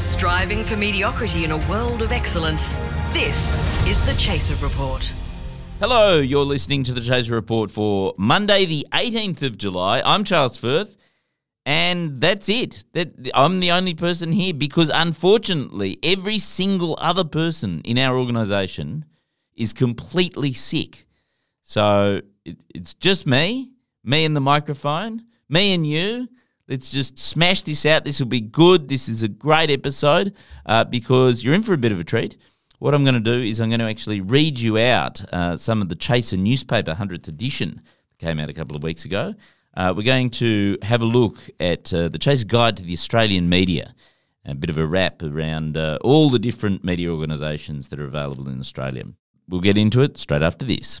Striving for mediocrity in a world of excellence, this is The Chaser Report. Hello, you're listening to The Chaser Report for Monday the 18th of July. I'm Charles Firth, and that's it. I'm the only person here because, unfortunately, every single other person in our organisation is completely sick. So it's just me and the microphone, me and you. Let's just smash this out. This will be good. This is a great episode because you're in for a bit of a treat. What I'm going to do is I'm going to actually read you out some of the Chaser newspaper, 100th edition, that came out a couple of weeks ago. We're going to have a look at the Chaser's Guide to the Australian Media, a bit of a wrap around all the different media organisations that are available in Australia. We'll get into it straight after this.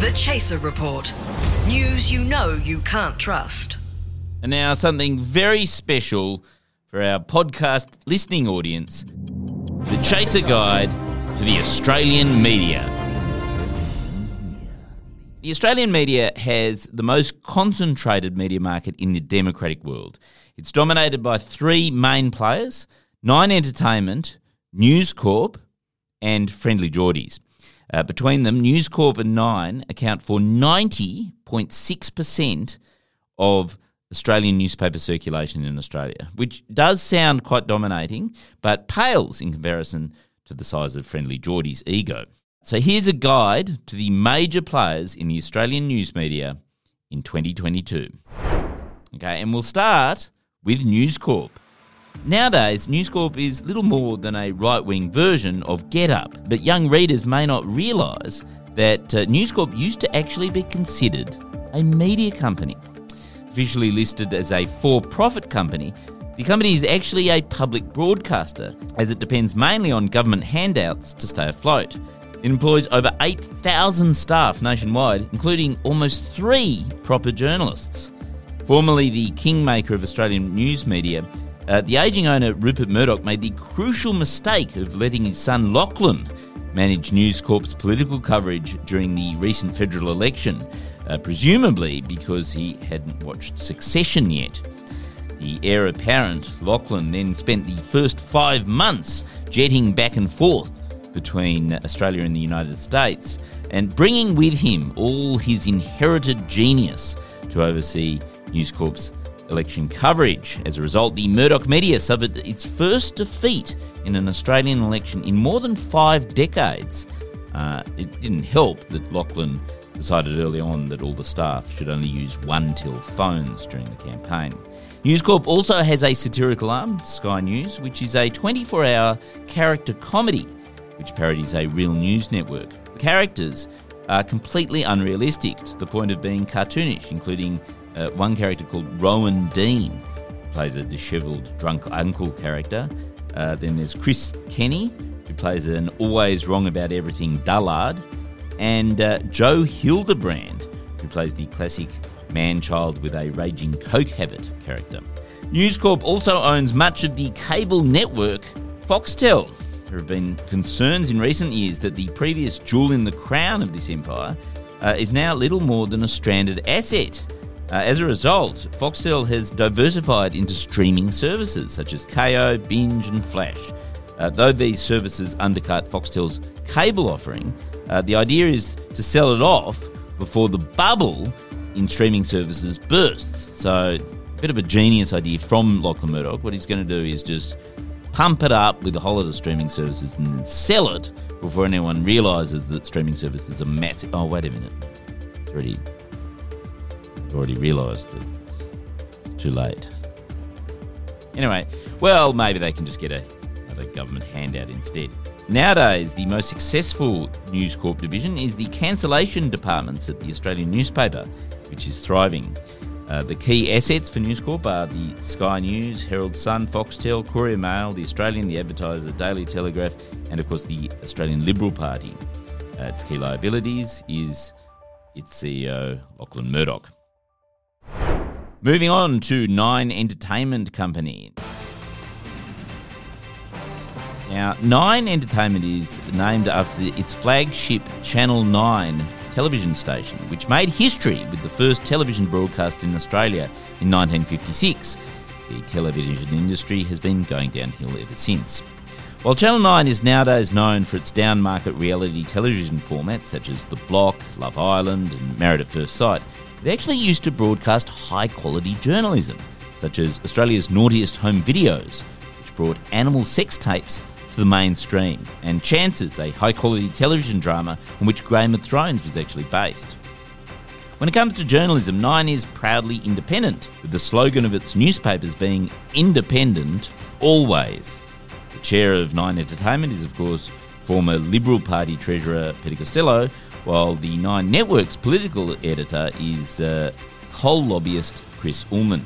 The Chaser Report. News you know you can't trust. And now something very special for our podcast listening audience. The Chaser Guide to the Australian Media. The Australian media has the most concentrated media market in the democratic world. It's dominated by three main players: Nine Entertainment, News Corp and Friendly Geordies. Between them, News Corp and Nine account for 90.6% of Australian newspaper circulation in Australia, which does sound quite dominating, but pales in comparison to the size of Friendly Geordie's ego. So here's a guide to the major players in the Australian news media in 2022. Okay, and we'll start with News Corp. Nowadays, News Corp is little more than a right-wing version of GetUp, but young readers may not realise that News Corp used to actually be considered a media company. Officially listed as a for-profit company, the company is actually a public broadcaster, as it depends mainly on government handouts to stay afloat. It employs over 8,000 staff nationwide, including almost three proper journalists. Formerly the kingmaker of Australian news media, the ageing owner, Rupert Murdoch, made the crucial mistake of letting his son, Lachlan, manage News Corp's political coverage during the recent federal election, presumably because he hadn't watched Succession yet. The heir apparent, Lachlan, then spent the first 5 months jetting back and forth between Australia and the United States and bringing with him all his inherited genius to oversee News Corp's election coverage. As a result, the Murdoch media suffered its first defeat in an Australian election in more than 5 decades. It didn't help that Lachlan decided early on that all the staff should only use one-till phones during the campaign. News Corp also has a satirical arm, Sky News, which is a 24-hour character comedy which parodies a real news network. The characters are completely unrealistic to the point of being cartoonish, including one character called Rowan Dean, who plays a dishevelled drunk uncle character. Then there's Chris Kenny, who plays an always wrong about everything dullard, and Joe Hildebrand, who plays the classic man-child with a raging coke habit character. News Corp also owns much of the cable network Foxtel. There have been concerns in recent years that the previous jewel in the crown of this empire is now little more than a stranded asset. As a result, Foxtel has diversified into streaming services such as KO, Binge and Flash. Though these services undercut Foxtel's cable offering, the idea is to sell it off before the bubble in streaming services bursts. So a bit of a genius idea from Lachlan Murdoch. What he's going to do is just pump it up with a whole lot of streaming services and then sell it before anyone realises that streaming services are massive. Oh, wait a minute. It's already... already realised that it's too late. Anyway, well, maybe they can just get another government handout instead. Nowadays, the most successful News Corp division is the cancellation departments at the Australian newspaper, which is thriving. The key assets for News Corp are the Sky News, Herald Sun, Foxtel, Courier Mail, The Australian, The Advertiser, Daily Telegraph, and of course the Australian Liberal Party. Its key liabilities is its CEO, Lachlan Murdoch. Moving on to Nine Entertainment Company. Now, Nine Entertainment is named after its flagship Channel 9 television station, which made history with the first television broadcast in Australia in 1956. The television industry has been going downhill ever since. While Channel 9 is nowadays known for its down-market reality television formats such as The Block, Love Island and Married at First Sight, it actually used to broadcast high-quality journalism, such as Australia's Naughtiest Home Videos, which brought animal sex tapes to the mainstream, and Chances, a high-quality television drama on which Game of Thrones was actually based. When it comes to journalism, Nine is proudly independent, with the slogan of its newspapers being "Independent always." The chair of Nine Entertainment is, of course, former Liberal Party treasurer Peter Costello, while the Nine Network's political editor is coal lobbyist Chris Ullman.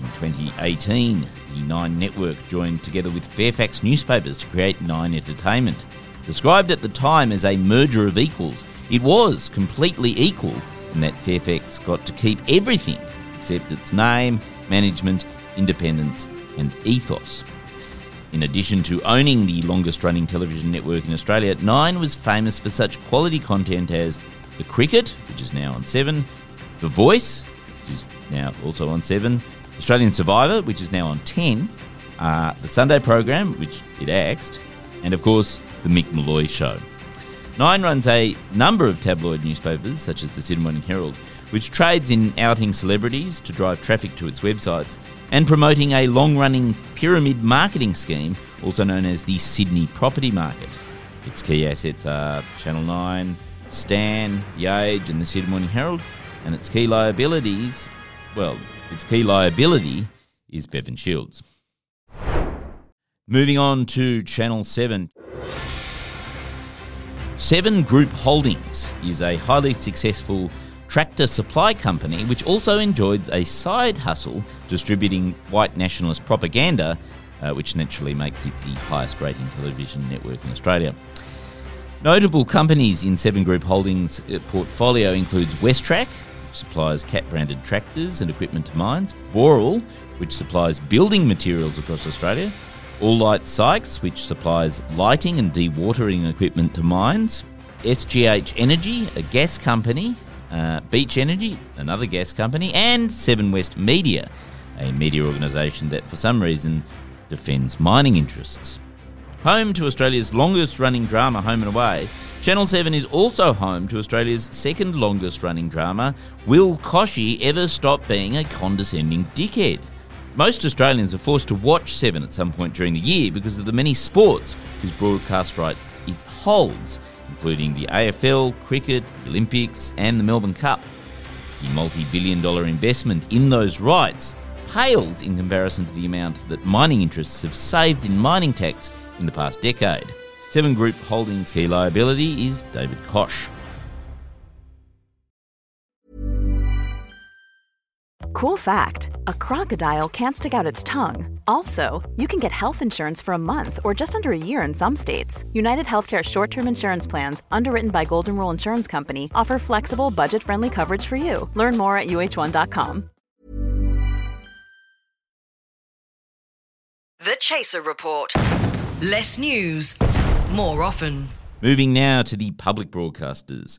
In 2018, the Nine Network joined together with Fairfax newspapers to create Nine Entertainment. Described at the time as a merger of equals, it was completely equal in that Fairfax got to keep everything except its name, management, independence and ethos. In addition to owning the longest-running television network in Australia, Nine was famous for such quality content as The Cricket, which is now on Seven, The Voice, which is now also on Seven, Australian Survivor, which is now on 10, the Sunday program, which it axed, and of course, the Mick Molloy Show. Nine runs a number of tabloid newspapers, such as the Sydney Morning Herald, which trades in outing celebrities to drive traffic to its websites and promoting a long-running pyramid marketing scheme, also known as the Sydney property market. Its key assets are Channel 9, Stan, The Age and the Sydney Morning Herald, and its key liabilities, well, its key liability is Bevan Shields. Moving on to Channel 7. Seven Group Holdings is a highly successful tractor supply company which also enjoys a side hustle distributing white nationalist propaganda, which naturally makes it the highest rating television network in Australia. Notable companies in Seven Group Holdings' portfolio includes Westrac, supplies Cat-branded tractors and equipment to mines, Boral, which supplies building materials across Australia, All Light Sykes, which supplies lighting and dewatering equipment to mines, SGH Energy, a gas company, Beach Energy, another gas company, and Seven West Media, a media organisation that for some reason defends mining interests. Home to Australia's longest-running drama, Home and Away, Channel 7 is also home to Australia's second longest-running drama, Will Koshy Ever Stop Being a Condescending Dickhead? Most Australians are forced to watch Seven at some point during the year because of the many sports whose broadcast rights it holds, including the AFL, cricket, Olympics and the Melbourne Cup. The multi-billion-dollar investment in those rights pales in comparison to the amount that mining interests have saved in mining tax in the past decade. Seven Group Holdings' key liability is David Koch. Cool fact, a crocodile can't stick out its tongue. Also, you can get health insurance for a month or just under a year in some states. United Healthcare short-term insurance plans, underwritten by Golden Rule Insurance Company, offer flexible, budget-friendly coverage for you. Learn more at uh1.com. The Chaser Report. Less news, more often. Moving now to the public broadcasters.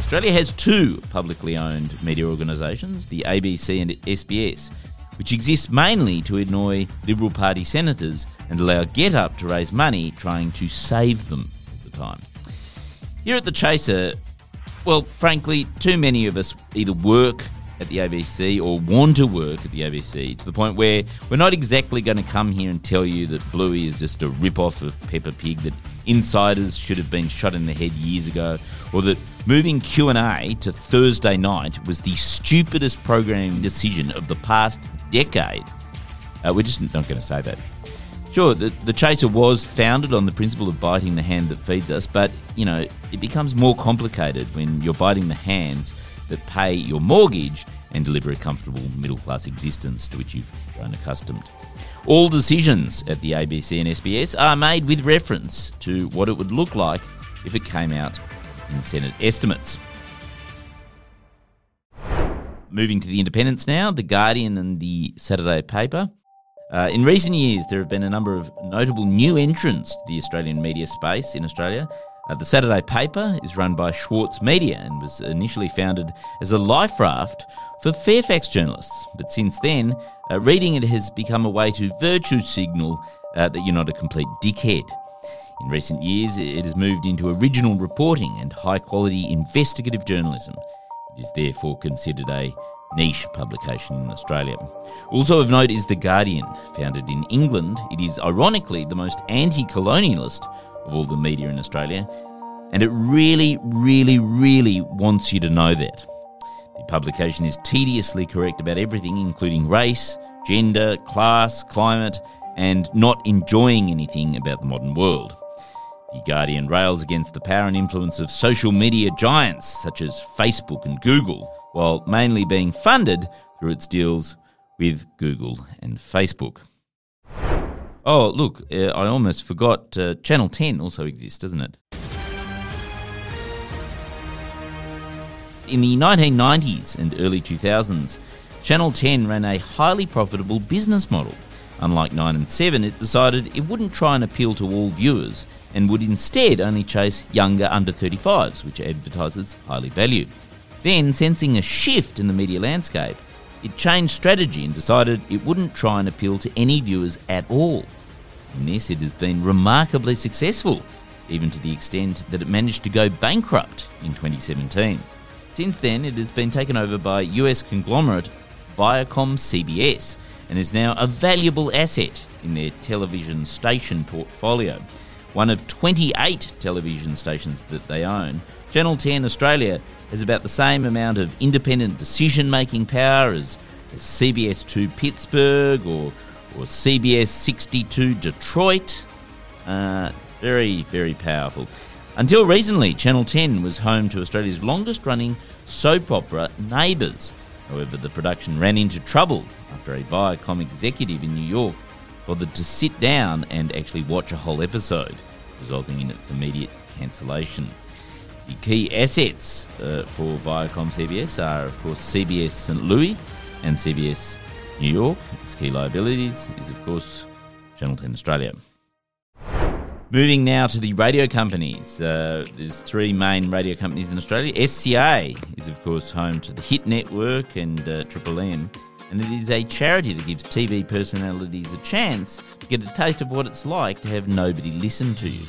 Australia has two publicly owned media organisations, the ABC and SBS, which exist mainly to annoy Liberal Party senators and allow GetUp to raise money trying to save them at the time. Here at The Chaser, well, frankly, too many of us either work at the ABC or want to work at the ABC to the point where we're not exactly going to come here and tell you that Bluey is just a rip-off of Peppa Pig, that insiders should have been shot in the head years ago, or that moving Q&A to Thursday night was the stupidest programming decision of the past decade. We're just not going to say that. Sure, the Chaser was founded on the principle of biting the hand that feeds us, but, you know, it becomes more complicated when you're biting the hands that pay your mortgage and deliver a comfortable middle-class existence to which you've grown accustomed. All decisions at the ABC and SBS are made with reference to what it would look like if it came out in Senate estimates. Moving to the independents now, The Guardian and The Saturday Paper. In recent years, there have been a number of notable new entrants to the Australian media space in Australia. The Saturday Paper is run by Schwartz Media and was initially founded as a life raft for Fairfax journalists. But since then, reading it has become a way to virtue signal that you're not a complete dickhead. In recent years, it has moved into original reporting and high-quality investigative journalism. It is therefore considered a niche publication in Australia. Also of note is The Guardian. Founded in England, it is ironically the most anti-colonialist of all the media in Australia, and it really, really, really wants you to know that. The publication is tediously correct about everything, including race, gender, class, climate, and not enjoying anything about the modern world. The Guardian rails against the power and influence of social media giants such as Facebook and Google, while mainly being funded through its deals with Google and Facebook. Oh, look, I almost forgot, Channel 10 also exists, doesn't it? In the 1990s and early 2000s, Channel 10 ran a highly profitable business model. Unlike 9 and 7, it decided it wouldn't try and appeal to all viewers and would instead only chase younger under-35s, which advertisers highly value. Then, sensing a shift in the media landscape, it changed strategy and decided it wouldn't try and appeal to any viewers at all. In this, it has been remarkably successful, even to the extent that it managed to go bankrupt in 2017. Since then, it has been taken over by US conglomerate Viacom CBS and is now a valuable asset in their television station portfolio. One of 28 television stations that they own, Channel 10 Australia has about the same amount of independent decision-making power as CBS2 Pittsburgh or CBS62 Detroit. Very, very powerful. Until recently, Channel 10 was home to Australia's longest-running soap opera, Neighbours. However, the production ran into trouble after a Viacom executive in New York bothered to sit down and actually watch a whole episode, resulting in its immediate cancellation. The key assets for Viacom CBS are, of course, CBS St. Louis and CBS New York. Its key liabilities is, of course, Channel 10 Australia. Moving now to the radio companies. There's three main radio companies in Australia. SCA is, of course, home to the Hit Network and Triple M. And it is a charity that gives TV personalities a chance to get a taste of what it's like to have nobody listen to you.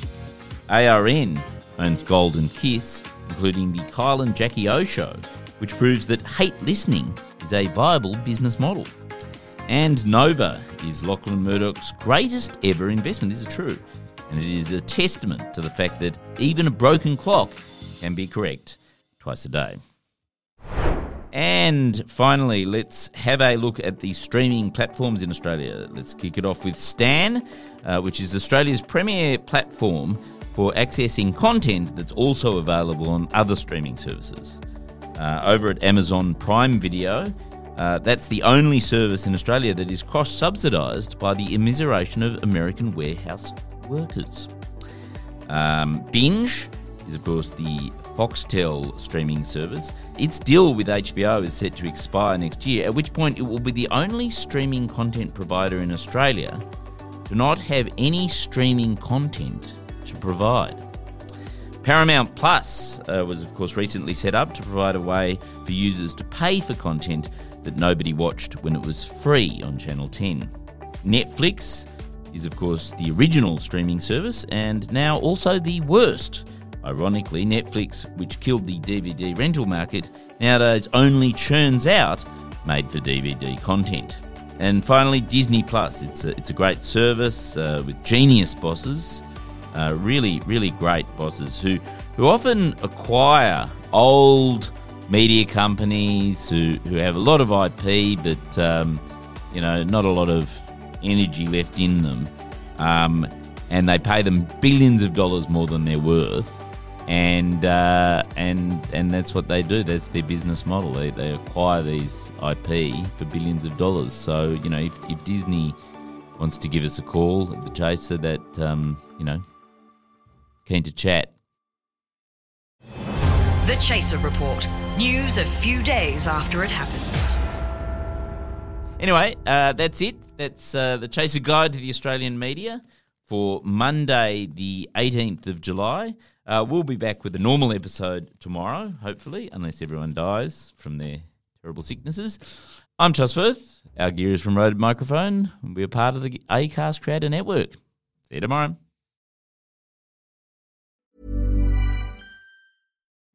ARN owns Golden Kiss, including the Kyle and Jackie O Show, which proves that hate listening is a viable business model. And Nova is Lachlan Murdoch's greatest ever investment. This is true. And it is a testament to the fact that even a broken clock can be correct twice a day. And finally, let's have a look at the streaming platforms in Australia. Let's kick it off with Stan, which is Australia's premier platform for accessing content that's also available on other streaming services. Over at Amazon Prime Video, that's the only service in Australia that is cross-subsidised by the immiseration of American warehouse workers. Binge is, of course, the Foxtel streaming service. Its deal with HBO is set to expire next year, at which point it will be the only streaming content provider in Australia to not have any streaming content to provide. Paramount Plus was, of course, recently set up to provide a way for users to pay for content that nobody watched when it was free on Channel 10. Netflix is, of course, the original streaming service and now also the worst. Ironically, Netflix, which killed the DVD rental market, nowadays only churns out made-for-DVD content. And finally, Disney Plus. It's a great service with genius bosses, really, really great bosses who often acquire old media companies who have a lot of IP but, not a lot of energy left in them. and they pay them billions of dollars more than they're worth, and that's what they do. That's their business model. They acquire these IP for billions of dollars. So, you know, if Disney wants to give us a call at The Chaser, that, you know, keen to chat. The Chaser Report. News a few days after it happens. Anyway, that's it. That's The Chaser Guide to the Australian Media for Monday the 18th of July. We'll be back with a normal episode tomorrow, hopefully, unless everyone dies from their terrible sicknesses. I'm Charles Firth. Our gear is from Rode Microphone. We're part of the Acast Creator Network. See you tomorrow.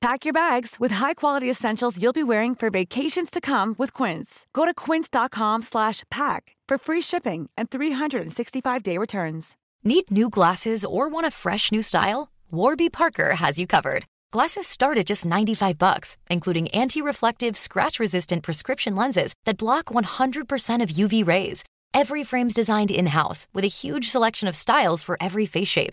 Pack your bags with high-quality essentials you'll be wearing for vacations to come with Quince. Go to quince.com/pack for free shipping and 365-day returns. Need new glasses or want a fresh new style? Warby Parker has you covered. Glasses start at just $95, including anti-reflective, scratch-resistant prescription lenses that block 100% of UV rays. Every frame's designed in-house, with a huge selection of styles for every face shape.